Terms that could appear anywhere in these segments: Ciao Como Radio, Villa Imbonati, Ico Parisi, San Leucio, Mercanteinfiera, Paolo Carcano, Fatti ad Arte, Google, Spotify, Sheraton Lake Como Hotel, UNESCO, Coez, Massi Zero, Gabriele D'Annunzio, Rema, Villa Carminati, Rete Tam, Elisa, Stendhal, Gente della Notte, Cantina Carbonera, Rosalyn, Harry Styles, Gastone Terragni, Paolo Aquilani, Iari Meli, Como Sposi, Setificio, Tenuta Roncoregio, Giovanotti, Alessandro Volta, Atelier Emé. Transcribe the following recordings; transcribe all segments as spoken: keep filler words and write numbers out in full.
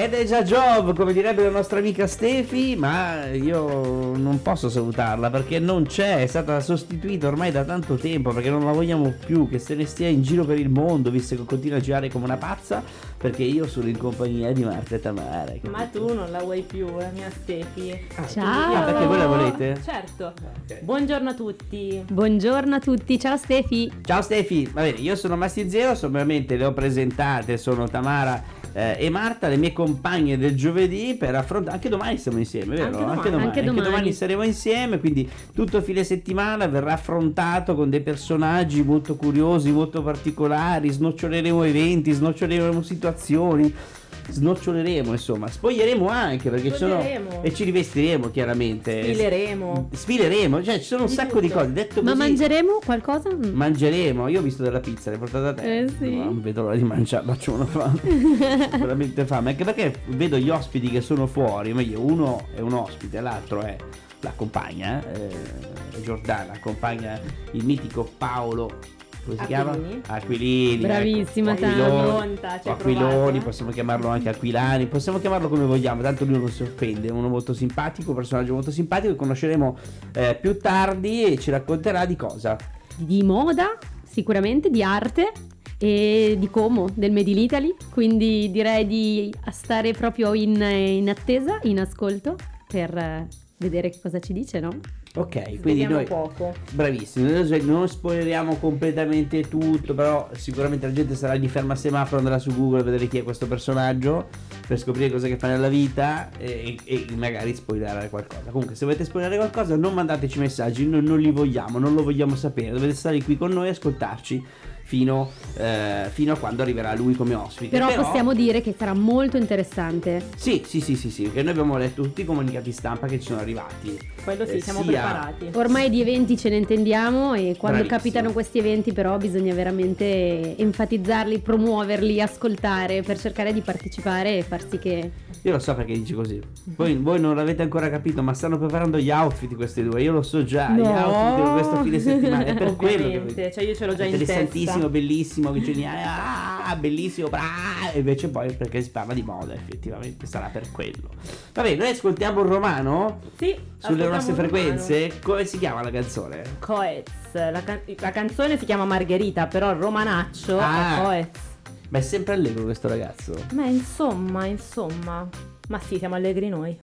Ed è già Job, come direbbe la nostra amica Stefi, ma io non posso salutarla perché non c'è, è stata sostituita ormai da tanto tempo, perché non la vogliamo più che se ne stia in giro per il mondo, visto che continua a girare come una pazza, perché io sono in compagnia di Marta e Tamara. Ma tu non la vuoi più, la mia Stefi. Ah, ciao! Ah, perché voi la volete? Certo. Okay. Buongiorno a tutti. Buongiorno a tutti, ciao Stefi. Ciao Stefi. Va bene, io sono Massi Zero, ovviamente le ho presentate, sono Tamara e Marta, le mie compagne del giovedì, per affrontare, anche domani siamo insieme, vero? Anche domani, anche domani, anche domani. Anche domani saremo insieme, quindi tutto fine settimana verrà affrontato con dei personaggi molto curiosi, molto particolari, snoccioleremo eventi, snoccioleremo situazioni, snoccioleremo, insomma, spoglieremo anche perché spoglieremo. Ci sono, e ci rivestiremo chiaramente, sfileremo, sfileremo, cioè ci sono un di sacco tutto. Di cose, detto ma così, mangeremo qualcosa? Mangeremo, io ho visto della pizza, l'hai portata a te, eh, sì. No, non vedo l'ora di mangiarla, c'ho una fame veramente fame, anche perché vedo gli ospiti che sono fuori, meglio uno è un ospite, l'altro è la compagna, eh, Giordana accompagna il mitico Paolo, come si chiama? Aquilini, bravissima, ecco. Aquiloni, Aquiloni, possiamo chiamarlo anche Aquilani, possiamo chiamarlo come vogliamo, tanto lui non si offende, è uno molto simpatico, un personaggio molto simpatico che conosceremo eh, più tardi e ci racconterà di cosa? Di moda, sicuramente, di arte e di Como, del Made in Italy, quindi direi di stare proprio in, in attesa, in ascolto per vedere cosa ci dice, no? Ok, quindi noi poco. Bravissimi, noi non spoileriamo completamente tutto, però sicuramente la gente sarà di ferma semaforo, andrà su Google a vedere chi è questo personaggio per scoprire cosa che fa nella vita e, e magari spoilerare qualcosa. Comunque se volete spoilerare qualcosa non mandateci messaggi, noi non li vogliamo, non lo vogliamo sapere, dovete stare qui con noi e ascoltarci fino, eh, fino a quando arriverà lui come ospite. Però, Però possiamo dire che sarà molto interessante. Sì, sì, sì, sì, sì, perché noi abbiamo letto tutti i comunicati stampa che ci sono arrivati. Quello sì, eh, siamo sia... preparati. Ormai di eventi ce ne intendiamo e quando Bravissimo. Capitano questi eventi però bisogna veramente enfatizzarli, promuoverli, ascoltare per cercare di partecipare e far sì che... Io lo so perché dici così. Voi, voi non l'avete ancora capito, ma stanno preparando gli outfit questi due, io lo so già, no. Gli outfit di questo fine settimana, è per quello che... Cioè io ce l'ho già in testa. Bellissimo, che geniale, ah, bellissimo, bravo. E invece poi perché si parla di moda, effettivamente sarà per quello. Va bene, noi ascoltiamo un romano? Sì, sulle nostre frequenze. Romano. Come si chiama la canzone? Coez. La, can- la canzone si chiama Margherita, però il romanaccio ah. è Coez. Ma è sempre allegro questo ragazzo. Ma insomma, insomma. Ma sì, siamo allegri noi.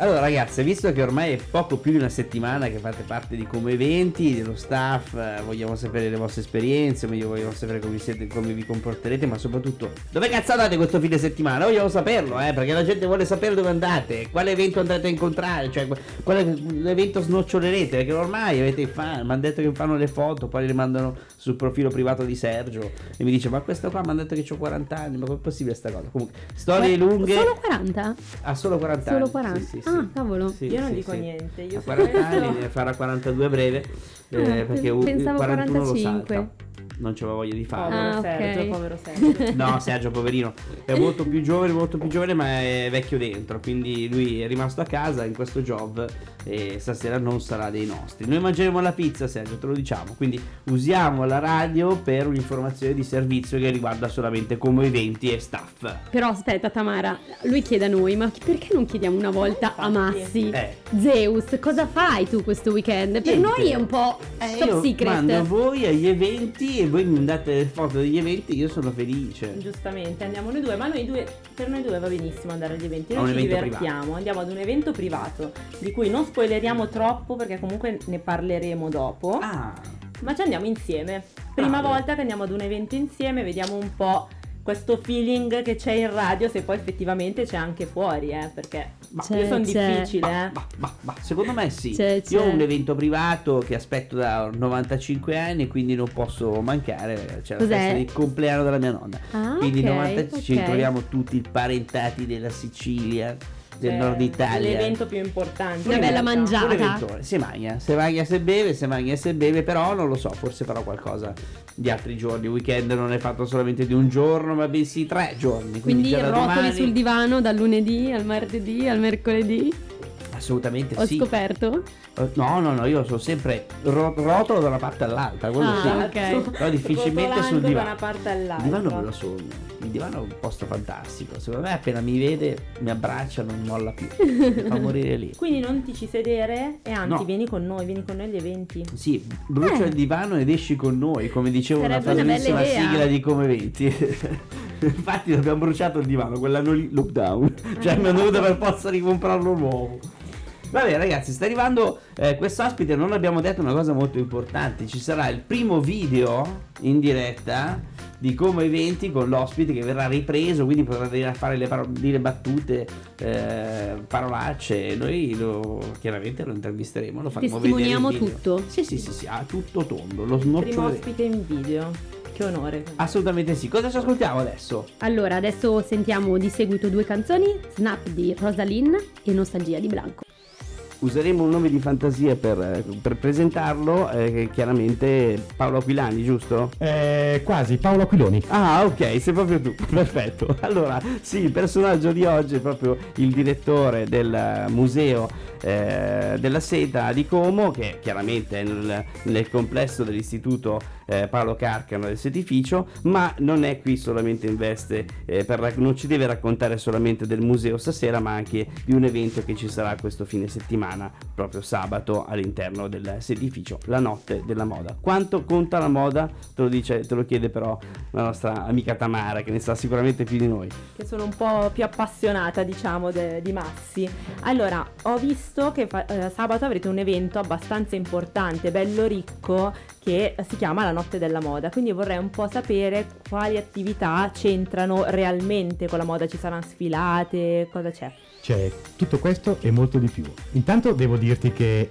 Allora ragazze, visto che ormai è poco più di una settimana che fate parte di Como Eventi, dello staff, eh, vogliamo sapere le vostre esperienze, meglio vogliamo sapere come siete, come vi comporterete, ma soprattutto dove cazzo andate questo fine settimana? Vogliamo saperlo, eh, perché la gente vuole sapere dove andate, quale evento andate a incontrare, cioè quale evento snocciolerete, perché ormai avete fan, mi hanno detto che fanno le foto, poi le mandano sul profilo privato di Sergio e mi dice ma questo qua mi hanno detto che ho quaranta anni, ma com'è possibile sta cosa? Comunque, storie ma, lunghe. Solo quaranta? Ah, solo quaranta solo anni. quaranta. Sì, sì, sì. Ah, cavolo. Sì, io non sì, dico sì. niente. Io a quaranta anni ne farà quarantadue breve, eh, ah, perché pensavo quarantuno quarantacinque. Lo salta. Non c'aveva voglia di farlo. Ah, okay. Sergio, povero Sergio. No, Sergio, poverino. È molto più giovane, molto più giovane, ma è vecchio dentro. Quindi lui è rimasto a casa in questo job e stasera non sarà dei nostri. Noi mangeremo la pizza, Sergio, te lo diciamo. Quindi usiamo la radio per un'informazione di servizio che riguarda solamente Como Eventi e staff. Però aspetta, Tamara, lui chiede a noi, ma perché non chiediamo una volta a Massi? Eh. Zeus, cosa fai tu questo weekend? Per Gente. Noi è un po' eh, top io secret. Mando a voi agli eventi e voi mi mandate le foto degli eventi, io sono felice. Giustamente, andiamo noi due, ma noi due, per noi due va benissimo andare agli eventi, noi ci divertiamo, privato. Andiamo ad un evento privato, di cui non spoileriamo troppo perché comunque ne parleremo dopo, ah. ma ci andiamo insieme. Prima ah, volta beh. Che andiamo ad un evento insieme, vediamo un po' questo feeling che c'è in radio, se poi effettivamente c'è anche fuori, eh, perché ma io sono difficile, ma, eh. ma, ma, ma secondo me sì, c'è, c'è. Io ho un evento privato che aspetto da novantacinque anni, quindi non posso mancare, c'è la festa del compleanno della mia nonna, ah, quindi okay, novantacinque ci okay. troviamo tutti i parentati della Sicilia, del nord Italia, l'evento più importante, una bella mangiata, si mangia, se mangia se beve, se mangia se beve, però non lo so, forse farò qualcosa di altri giorni, weekend non è fatto solamente di un giorno ma bensì tre giorni, quindi, quindi rotoli domani. Sul divano dal lunedì al martedì al mercoledì. Assolutamente ho sì. Ho scoperto? No, no, no, io sono sempre ro- rotolo da una parte all'altra, quello ah, sì. Okay. Però difficilmente sul divano. Da una parte all'altra. Il divano me lo sogno. Il divano è un posto fantastico. Secondo me appena mi vede mi abbraccia, non molla più. Mi fa morire lì. Quindi non ti ci sedere e anzi no. vieni con noi, vieni con noi agli eventi. Sì, brucia eh. il divano ed esci con noi, come dicevo sarebbe una famosissima sigla di Come venti. Infatti abbiamo bruciato il divano quell'anno lì, lockdown, cioè mi hanno dovuto per forza ricomprarlo nuovo. Vabbè ragazzi, sta arrivando eh, quest'ospite, non abbiamo detto una cosa molto importante, ci sarà il primo video in diretta di Como Eventi con l'ospite che verrà ripreso, quindi potrà dire, fare le paro- dire battute, eh, parolacce, noi lo, chiaramente lo intervisteremo, lo faremo vedere. Testimoniamo tutto. Sì, sì, sì, sì, a tutto tondo, lo primo ospite in video. Onore. Assolutamente sì. Cosa ci ascoltiamo adesso? Allora, adesso sentiamo di seguito due canzoni, Snap di Rosalyn e Nostalgia di Blanco. Useremo un nome di fantasia per, per presentarlo, eh, chiaramente Paolo Aquilani, giusto? Eh, quasi, Paolo Aquiloni. Ah, ok, sei proprio tu, perfetto. Allora, sì, il personaggio di oggi è proprio il direttore del Museo eh, della Seta di Como, che chiaramente è nel, nel complesso dell'istituto eh, Paolo Carcano del Setificio, ma non è qui solamente in veste, eh, per, non ci deve raccontare solamente del museo stasera, ma anche di un evento che ci sarà questo fine settimana, proprio sabato, all'interno del Setificio, la notte della moda. Quanto conta la moda? Te lo dice, te lo chiede però la nostra amica Tamara, che ne sa sicuramente più di noi, che sono un po' più appassionata, diciamo, de, di Massi. Allora, ho visto che fa- eh, sabato avrete un evento abbastanza importante, bello ricco, che si chiama la notte della moda, quindi vorrei un po' sapere quali attività c'entrano realmente con la moda, ci saranno sfilate, cosa c'è? C'è tutto questo e molto di più. Intanto devo dirti che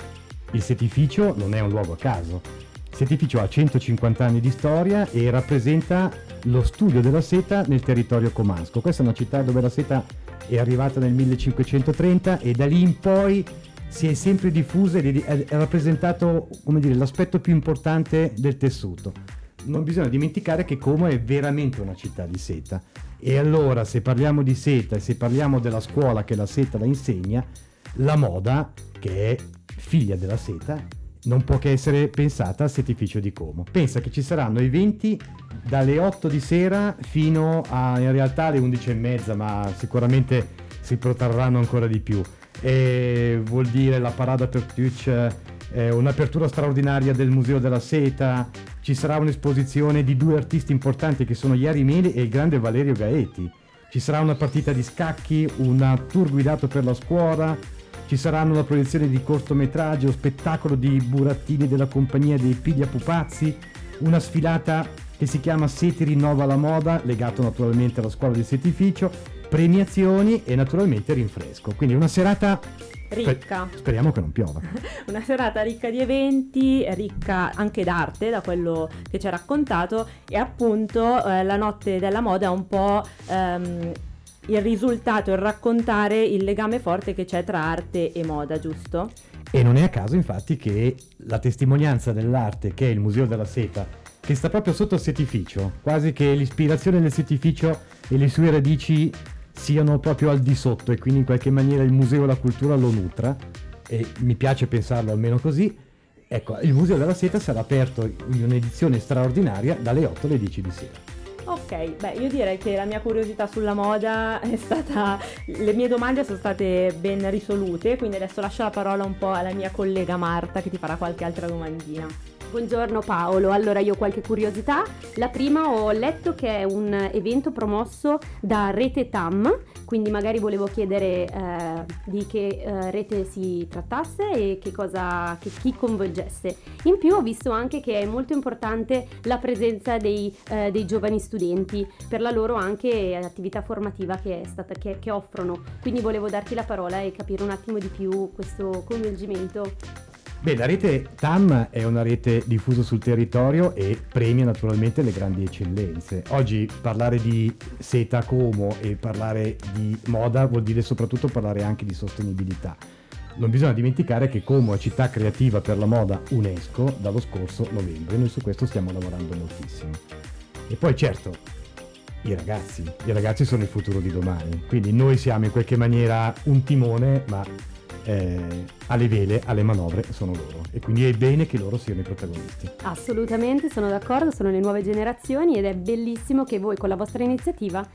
il Setificio non è un luogo a caso. Il Setificio ha centocinquanta anni di storia e rappresenta lo studio della seta nel territorio comasco. Questa è una città dove la seta è arrivata nel millecinquecentotrenta e da lì in poi si è sempre diffusa ed è rappresentato, come dire, l'aspetto più importante del tessuto. Non bisogna dimenticare che Como è veramente una città di seta. E allora, se parliamo di seta e se parliamo della scuola che la seta la insegna, la moda, che è figlia della seta, non può che essere pensata al Setificio di Como. Pensa che ci saranno eventi dalle otto di sera fino a, in realtà, alle undici e mezza, ma sicuramente si protrarranno ancora di più. E vuol dire la parada per Tuch, eh, un'apertura straordinaria del Museo della Seta, ci sarà un'esposizione di due artisti importanti che sono Iari Meli e il grande Valerio Gaeti, ci sarà una partita di scacchi, un tour guidato per la scuola, ci saranno la proiezione di cortometraggio, spettacolo di burattini della compagnia dei Piglia Pupazzi, una sfilata che si chiama Seti rinnova la moda, legato naturalmente alla scuola del Setificio, premiazioni e naturalmente rinfresco. Quindi una serata ricca. Speriamo che non piova. Una serata ricca di eventi, ricca anche d'arte, da quello che ci ha raccontato, e appunto eh, la notte della moda è un po' ehm, il risultato, il raccontare il legame forte che c'è tra arte e moda, giusto? E non è a caso infatti che la testimonianza dell'arte, che è il Museo della Seta, che sta proprio sotto il Setificio, quasi che l'ispirazione del Setificio e le sue radici siano proprio al di sotto, e quindi in qualche maniera il museo e la cultura lo nutra, e mi piace pensarlo almeno così. Ecco, il Museo della Seta sarà aperto in un'edizione straordinaria dalle otto alle dieci di sera. Ok, beh, io direi che la mia curiosità sulla moda è stata, le mie domande sono state ben risolute, quindi adesso lascio la parola un po' alla mia collega Marta, che ti farà qualche altra domandina. Buongiorno Paolo, allora io ho qualche curiosità. La prima, ho letto che è un evento promosso da Rete Tam, quindi magari volevo chiedere eh, di che eh, rete si trattasse e che cosa, che chi coinvolgesse. In più ho visto anche che è molto importante la presenza dei, eh, dei giovani studenti per la loro anche attività formativa che, è stata, che, che offrono, quindi volevo darti la parola e capire un attimo di più questo coinvolgimento. Beh, la rete Tam è una rete diffusa sul territorio e premia naturalmente le grandi eccellenze. Oggi parlare di seta Como e parlare di moda vuol dire soprattutto parlare anche di sostenibilità. Non bisogna dimenticare che Como è città creativa per la moda UNESCO dallo scorso novembre, noi su questo stiamo lavorando moltissimo. E poi certo, i ragazzi, i ragazzi sono il futuro di domani, quindi noi siamo in qualche maniera un timone, ma eh, alle vele, alle manovre sono loro, e quindi è bene che loro siano i protagonisti. Assolutamente, sono d'accordo, sono le nuove generazioni ed è bellissimo che voi con la vostra iniziativa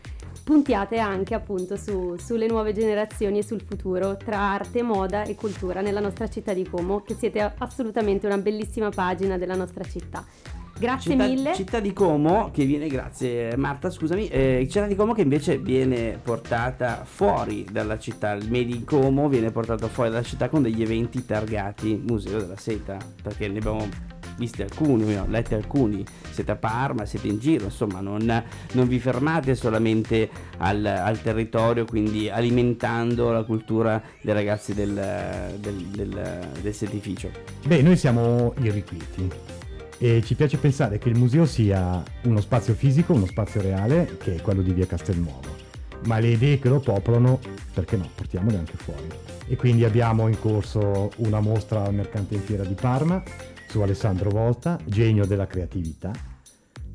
puntiate anche appunto su, sulle nuove generazioni e sul futuro tra arte, moda e cultura nella nostra città di Como, che siete assolutamente una bellissima pagina della nostra città. Grazie città, mille. Città di Como che viene, grazie Marta, scusami, eh, città di Como che invece viene portata fuori dalla città, il Made in Como viene portato fuori dalla città con degli eventi targati Museo della Seta, perché ne abbiamo visti alcuni, no, letti alcuni, siete a Parma, siete in giro, insomma non, non vi fermate solamente al, al territorio, quindi alimentando la cultura dei ragazzi del, del, del, del Setificio. Beh, noi siamo irrequieti e ci piace pensare che il museo sia uno spazio fisico, uno spazio reale, che è quello di via Castelnuovo, ma le idee che lo popolano, perché no, portiamole anche fuori. E quindi abbiamo in corso una mostra al Mercanteinfiera di Parma su Alessandro Volta, genio della creatività,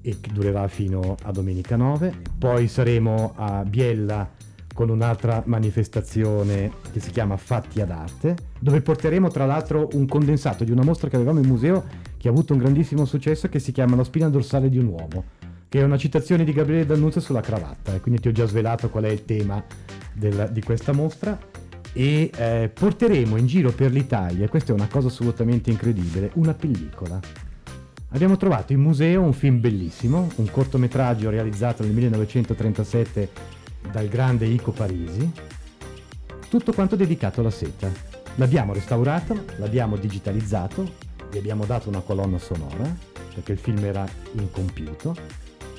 e che durerà fino a domenica nove. Poi saremo a Biella con un'altra manifestazione che si chiama Fatti ad Arte, dove porteremo tra l'altro un condensato di una mostra che avevamo in museo che ha avuto un grandissimo successo, che si chiama La Spina Dorsale di un Uomo, che è una citazione di Gabriele D'Annunzio sulla cravatta, e quindi ti ho già svelato qual è il tema del, di questa mostra. E eh, porteremo in giro per l'Italia, questa è una cosa assolutamente incredibile, una pellicola. Abbiamo trovato in museo un film bellissimo, un cortometraggio realizzato nel millenovecentotrentasette dal grande Ico Parisi, tutto quanto dedicato alla seta. L'abbiamo restaurato, l'abbiamo digitalizzato, gli abbiamo dato una colonna sonora perché il film era incompiuto,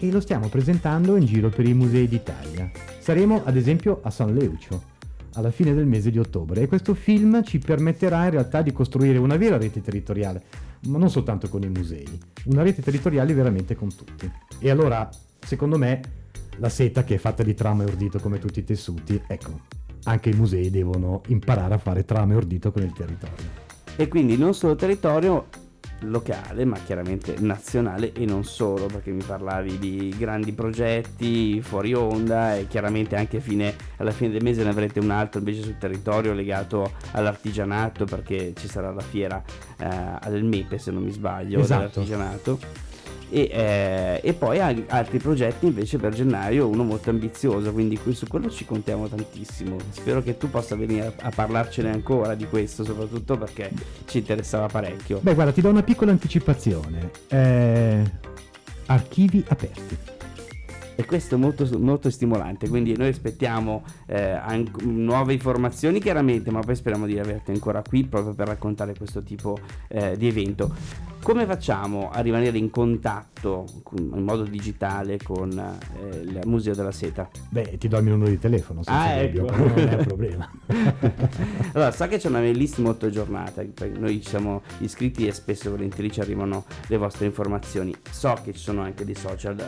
e lo stiamo presentando in giro per i musei d'Italia. Saremo ad esempio a San Leucio alla fine del mese di ottobre, e questo film ci permetterà in realtà di costruire una vera rete territoriale, ma non soltanto con i musei, una rete territoriale veramente con tutti. E allora secondo me la seta, che è fatta di trama e ordito come tutti i tessuti, ecco, anche i musei devono imparare a fare trama e ordito con il territorio. E quindi non solo territorio locale, ma chiaramente nazionale e non solo, perché mi parlavi di grandi progetti fuori onda, e chiaramente anche fine, alla fine del mese ne avrete un altro invece sul territorio legato all'artigianato, perché ci sarà la fiera eh, al Mepe, se non mi sbaglio, esatto, dell'artigianato. E, eh, e poi altri progetti invece per gennaio, uno molto ambizioso, quindi su quello ci contiamo tantissimo. Spero che tu possa venire a parlarcene ancora di questo, soprattutto perché ci interessava parecchio. Beh, guarda, ti do una piccola anticipazione, eh, archivi aperti. E questo è molto, molto stimolante, quindi noi aspettiamo eh, anche nuove informazioni chiaramente, ma poi speriamo di averti ancora qui proprio per raccontare questo tipo eh, di evento. Come facciamo a rimanere in contatto con, in modo digitale con eh, il Museo della Seta? Beh, ti do il mio numero di telefono, senza ah, ecco. dubbio, non è un problema. Allora, so che c'è una bellissima ottogiornata, noi siamo iscritti e spesso e volentieri ci arrivano le vostre informazioni. So che ci sono anche dei social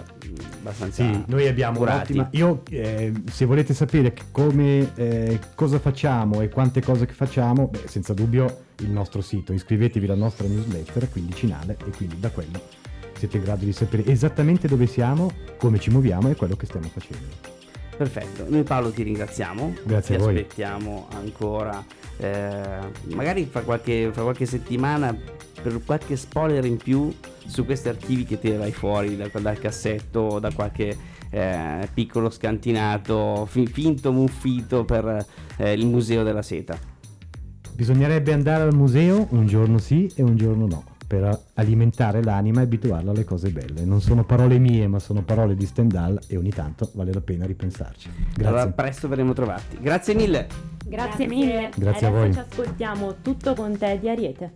abbastanza... Sì. Noi abbiamo un'ottima... Io eh, se volete sapere come eh, cosa facciamo e quante cose che facciamo, beh, senza dubbio il nostro sito, iscrivetevi alla nostra newsletter quindicinale, e quindi da quello siete in grado di sapere esattamente dove siamo, come ci muoviamo e quello che stiamo facendo. Perfetto, noi Paolo ti ringraziamo. Grazie a voi. Ti aspettiamo ancora eh, magari fra qualche, fra qualche settimana per qualche spoiler in più su questi archivi che tirerai fuori dal, dal cassetto o da qualche eh, piccolo scantinato fi, finto muffito per eh, il Museo della Seta. Bisognerebbe andare al museo un giorno sì e un giorno no per alimentare l'anima e abituarla alle cose belle. Non sono parole mie, ma sono parole di Stendhal, e ogni tanto vale la pena ripensarci. Grazie. Allora presto verremo trovati. Grazie mille. Grazie, grazie mille. Grazie a voi. Adesso ci ascoltiamo Tutto con te di Ariete.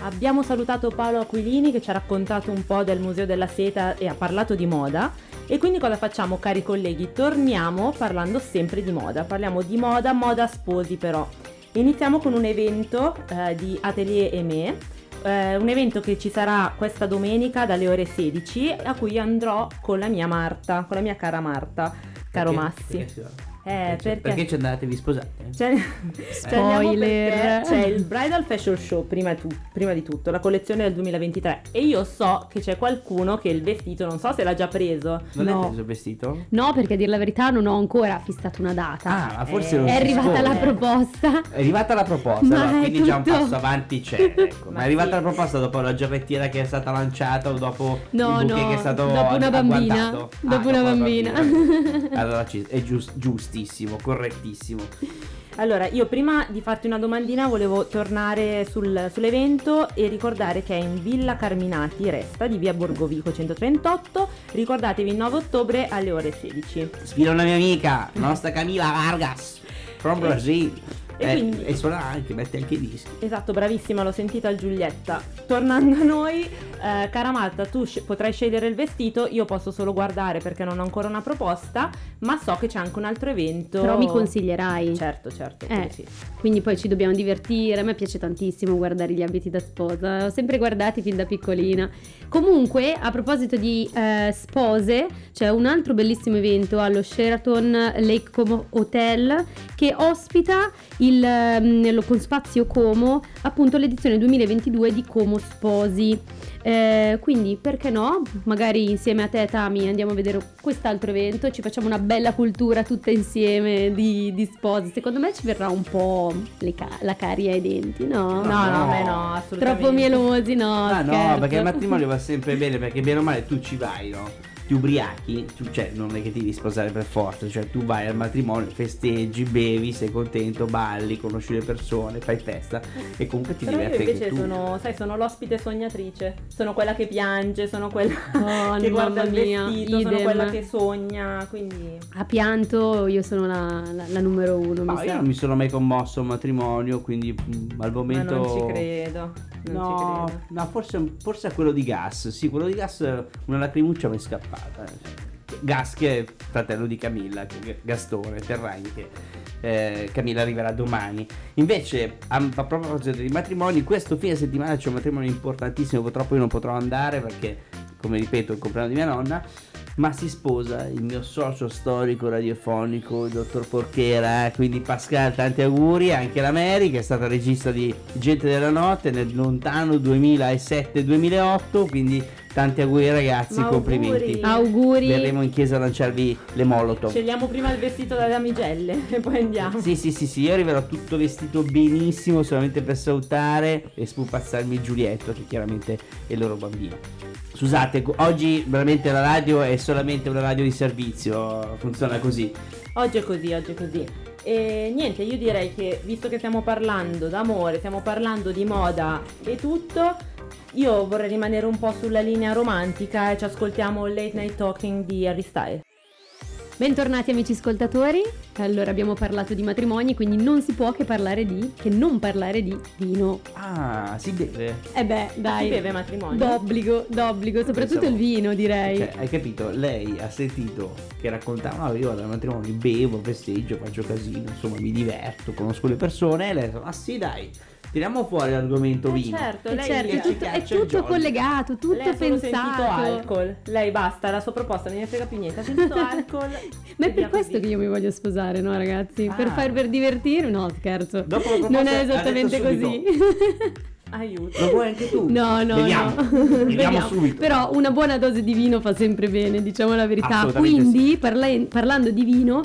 Abbiamo salutato Paolo Aquilani, che ci ha raccontato un po' del Museo della Seta e ha parlato di moda, e quindi cosa facciamo, cari colleghi? Torniamo parlando sempre di moda, parliamo di moda, moda sposi però. Iniziamo con un evento eh, di Atelier Emé, eh, un evento che ci sarà questa domenica dalle ore sedici, a cui andrò con la mia Marta, con la mia cara Marta, caro okay. Massi. Eh, perché, perché ci andatevi sposate? C'è... Spoiler! C'è il Bridal Fashion Show prima, tu... prima di tutto, la collezione del duemilaventitré. E io so che c'è qualcuno che il vestito, non so se l'ha già preso. Non no. l'hai preso il vestito? No, perché a dire la verità non ho ancora fissato una data. Ah, ma forse eh, non è arrivata la proposta. È arrivata la proposta, ma no, quindi tutto... già un passo avanti c'è. Ecco. Ma, ma è arrivata sì. la proposta dopo la giarrettiera che è stata lanciata o dopo no, il no, che è stato dopo una bambina. Dopo, ah, una, dopo una bambina. bambina. Allora è giusto, giusto. correttissimo. Allora, io prima di farti una domandina volevo tornare sul, sull'evento e ricordare che è in Villa Carminati, Resta, di via Borgovico centotrentotto. Ricordatevi il nove ottobre alle ore sedici. Sfida una mia amica, la nostra Camila Vargas, from Brasil. E, eh, quindi... e suona anche, mette anche i dischi. Esatto, bravissima, l'ho sentita al Giulietta. Tornando a noi, eh, cara Marta, tu sc- potrai scegliere il vestito. Io posso solo guardare perché non ho ancora una proposta, ma so che c'è anche un altro evento. Però mi consiglierai? Certo, certo, eh, sì. Quindi poi ci dobbiamo divertire. A me piace tantissimo guardare gli abiti da sposa. Ho sempre guardati fin da piccolina. Comunque, a proposito di eh, spose, c'è un altro bellissimo evento allo Sheraton Lake Como Hotel che ospita il, nello conspazio Como, appunto, l'edizione duemilaventidue di Como Sposi. Eh, quindi perché no, magari insieme a te, Tami, andiamo a vedere quest'altro evento, ci facciamo una bella cultura tutte insieme di, di sposi. Secondo me ci verrà un po' le ca- la carie ai denti, no? No, no, no, beh, no, assolutamente. Troppo mielosi, no? Ah, no, perché il matrimonio va sempre bene, perché bene o male tu ci vai, no? Ti ubriachi, tu, cioè non è che ti devi sposare per forza, cioè tu vai al matrimonio, festeggi, bevi, sei contento, balli, conosci le persone, fai festa e comunque ti diverti. Io invece sono, sai, sono l'ospite sognatrice, sono quella che piange, sono quella oh, che guarda il vestito, idem. Sono quella che sogna, quindi... A pianto io sono la, la, la numero uno. Ma mi io non mi sono mai commosso a un matrimonio, quindi mh, al momento... Ma non ci credo, non no, ci credo. No, forse, forse a quello di Gas, sì, quello di Gas una lacrimuccia mi scappa. Gas, che è fratello di Camilla, Gastone Terragni, che eh, Camilla arriverà domani. Invece a, a proposito dei matrimoni, questo fine settimana c'è un matrimonio importantissimo, purtroppo io non potrò andare perché, come ripeto, è il compleanno di mia nonna, ma si sposa il mio socio storico radiofonico, il dottor Porchera, quindi Pascal, tanti auguri anche alla Mary, che è stata regista di Gente della Notte nel lontano duemilasette duemilaotto, quindi tanti auguri ragazzi, ma complimenti. Auguri. Verremo in chiesa a lanciarvi le molotov. Scegliamo prima il vestito da damigelle e poi andiamo. Sì, sì, sì, sì, io arriverò tutto vestito benissimo solamente per salutare e spupazzarmi Giulietto, che chiaramente è il loro bambino. Scusate, oggi veramente la radio è solamente una radio di servizio, funziona così. Oggi è così, oggi è così. E niente, io direi che visto che stiamo parlando d'amore, stiamo parlando di moda e tutto, io vorrei rimanere un po' sulla linea romantica e ci ascoltiamo Late Night Talking di Harry Styles. Bentornati amici ascoltatori. Allora, abbiamo parlato di matrimoni, quindi non si può che parlare di che non parlare di vino. Ah, si beve? Eh beh, dai. Si beve matrimonio? D'obbligo, d'obbligo, soprattutto Pensavo. il vino, direi. Cioè, hai capito? Lei ha sentito che raccontava: no, io vado al matrimonio, bevo, festeggio, faccio casino, insomma, mi diverto, conosco le persone. E lei dice: ah sì, dai, tiriamo fuori l'argomento eh vino. Certo, lei certo, è tutto, è tutto collegato, tutto lei pensato. Lei ha sentito alcol. Lei basta, la sua proposta non ne frega più niente. Ha sentito alcol. Ma è per questo vino. Che io mi voglio sposare, no ragazzi? Ah. Per far per divertire? No, scherzo. Dopo la proposta, non è esattamente così. Aiuto. Lo vuoi anche tu? No, no, Vediamo. no. Vediamo, Vediamo subito. Però una buona dose di vino fa sempre bene, diciamo la verità. Quindi, sì. parla- parlando di vino,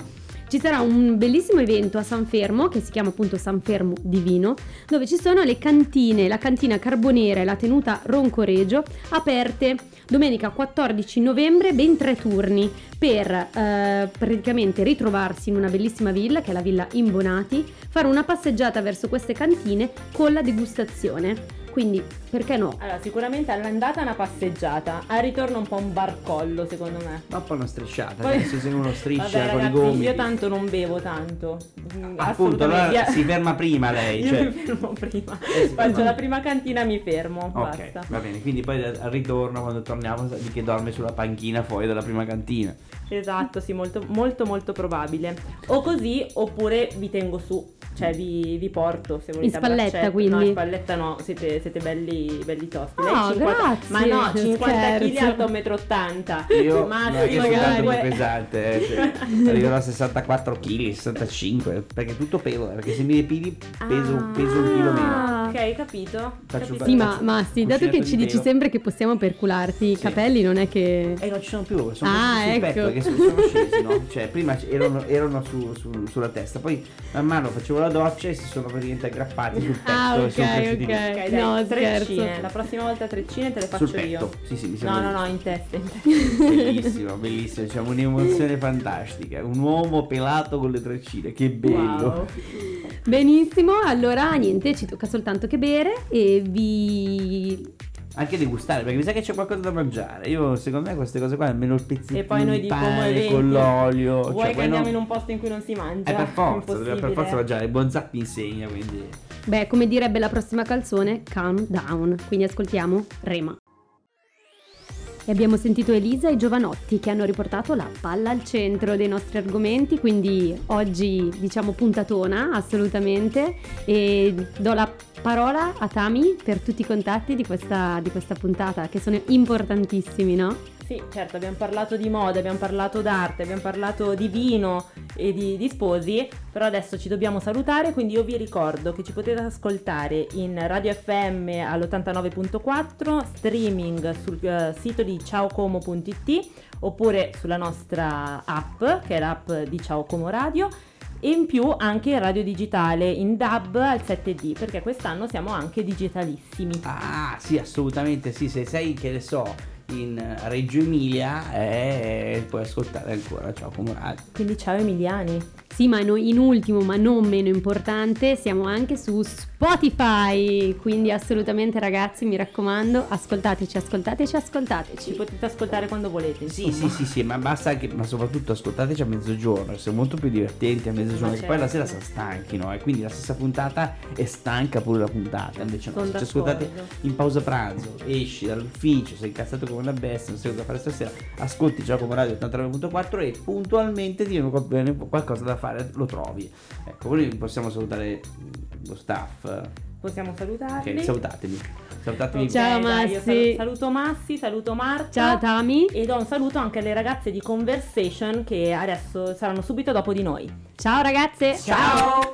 ci sarà un bellissimo evento a San Fermo, che si chiama appunto San Fermo Divino, dove ci sono le cantine, la Cantina Carbonera e la Tenuta Roncoregio, aperte domenica quattordici novembre, ben tre turni, per eh, praticamente ritrovarsi in una bellissima villa, che è la Villa Imbonati, fare una passeggiata verso queste cantine con la degustazione. Quindi perché no? Allora, sicuramente all'andata una passeggiata, al ritorno un po' un barcollo, secondo me. Ma poi una strisciata, poi... adesso se uno striscia Vabbè, con ragazzi, i gomiti. Io tanto non bevo tanto. Appunto, allora si ferma prima lei. Io cioè... mi fermo prima. Eh, Faccio ferma. la prima cantina, mi fermo. Ok, basta. Va bene, quindi poi al ritorno, quando torniamo, di che dorme sulla panchina fuori dalla prima cantina. Esatto, sì, molto molto molto probabile. O così, oppure vi tengo su. cioè vi, vi porto se volete. In spalletta, quindi? No, in spalletta no, siete, siete belli, belli tosti. No, oh, grazie. Ma no, cinquanta chili, alto uno e ottanta metri. Io, ma no, io sono tanto più pesante, eh, cioè, arriverò a sessantaquattro chili, sessantacinque, perché tutto peso, perché se mi depili peso, ah, peso un chilo meno. Ok, capito. Faccio, sì, ma Massi, dato che ci dici pelo, sempre che possiamo percularti i sì, capelli, non è che... Eh, non ci sono più, sono ah, sul ecco, petto, che sono scesi, no? Cioè, prima erano, erano su, su, sulla testa, poi man mano facevo la doccia e si sono praticamente aggrappati sul petto. Ah, ok, e sono ok, okay, dai, no, treccine, la prossima volta treccine te le faccio sul petto, io. Sì, sì, mi sembra. No, no, no, in testa, in testa. Bellissimo, bellissimo, c'è diciamo, un'emozione fantastica, un uomo pelato con le treccine, che bello. Wow. Benissimo, allora niente, ci tocca soltanto che bere e vi... anche degustare, perché mi sa che c'è qualcosa da mangiare. Io secondo me queste cose qua almeno il pezzettino e poi noi di pane con l'olio, vuoi, cioè, che andiamo non... in un posto in cui non si mangia, è per forza, dobbiamo per forza mangiare. Il buon Zappi insegna, quindi beh, come direbbe la prossima canzone, Calm Down, quindi ascoltiamo Rema. E abbiamo sentito Elisa e Giovanotti che hanno riportato la palla al centro dei nostri argomenti, quindi oggi diciamo puntatona assolutamente, e do la parola a Tami per tutti i contatti di questa, di questa puntata, che sono importantissimi, no? Sì, certo, abbiamo parlato di moda, abbiamo parlato d'arte, abbiamo parlato di vino e di, di sposi, però adesso ci dobbiamo salutare, quindi io vi ricordo che ci potete ascoltare in Radio F M all'ottantanove virgola quattro, streaming sul uh, sito di ciao como punto it oppure sulla nostra app, che è l'app di Ciao Como Radio, e in più anche radio digitale in D A B al sette D, perché quest'anno siamo anche digitalissimi. Ah sì, assolutamente sì, se sei, che ne so, in Reggio Emilia eh, puoi ascoltare ancora Ciao Como Radio. Quindi ciao emiliani. Sì, ma noi, in ultimo ma non meno importante, siamo anche su Spotify, quindi assolutamente ragazzi, mi raccomando, ascoltateci, ascoltateci, ascoltateci. Ci potete ascoltare quando volete, insomma. Sì, sì, sì, sì, ma basta che, ma soprattutto ascoltateci a mezzogiorno, siamo molto più divertenti a mezzogiorno, che poi la sera siamo stanchi, no? E quindi la stessa puntata è stanca pure la puntata, invece no, se ci ascoltate in pausa pranzo, esci dall'ufficio, sei incazzato come una bestia, non sai cosa fare stasera, ascolti Ciao Como Radio ottantanove virgola quattro e puntualmente ti viene qualcosa da fare, lo trovi. Ecco, noi possiamo salutare lo staff. Possiamo salutarvi. Ok, salutatemi. Salutatemi. Ciao Massi. Dai, saluto, saluto Massi, saluto Marta. Ciao Tami. E do un saluto anche alle ragazze di Conversation che adesso saranno subito dopo di noi. Ciao ragazze. Ciao. Ciao.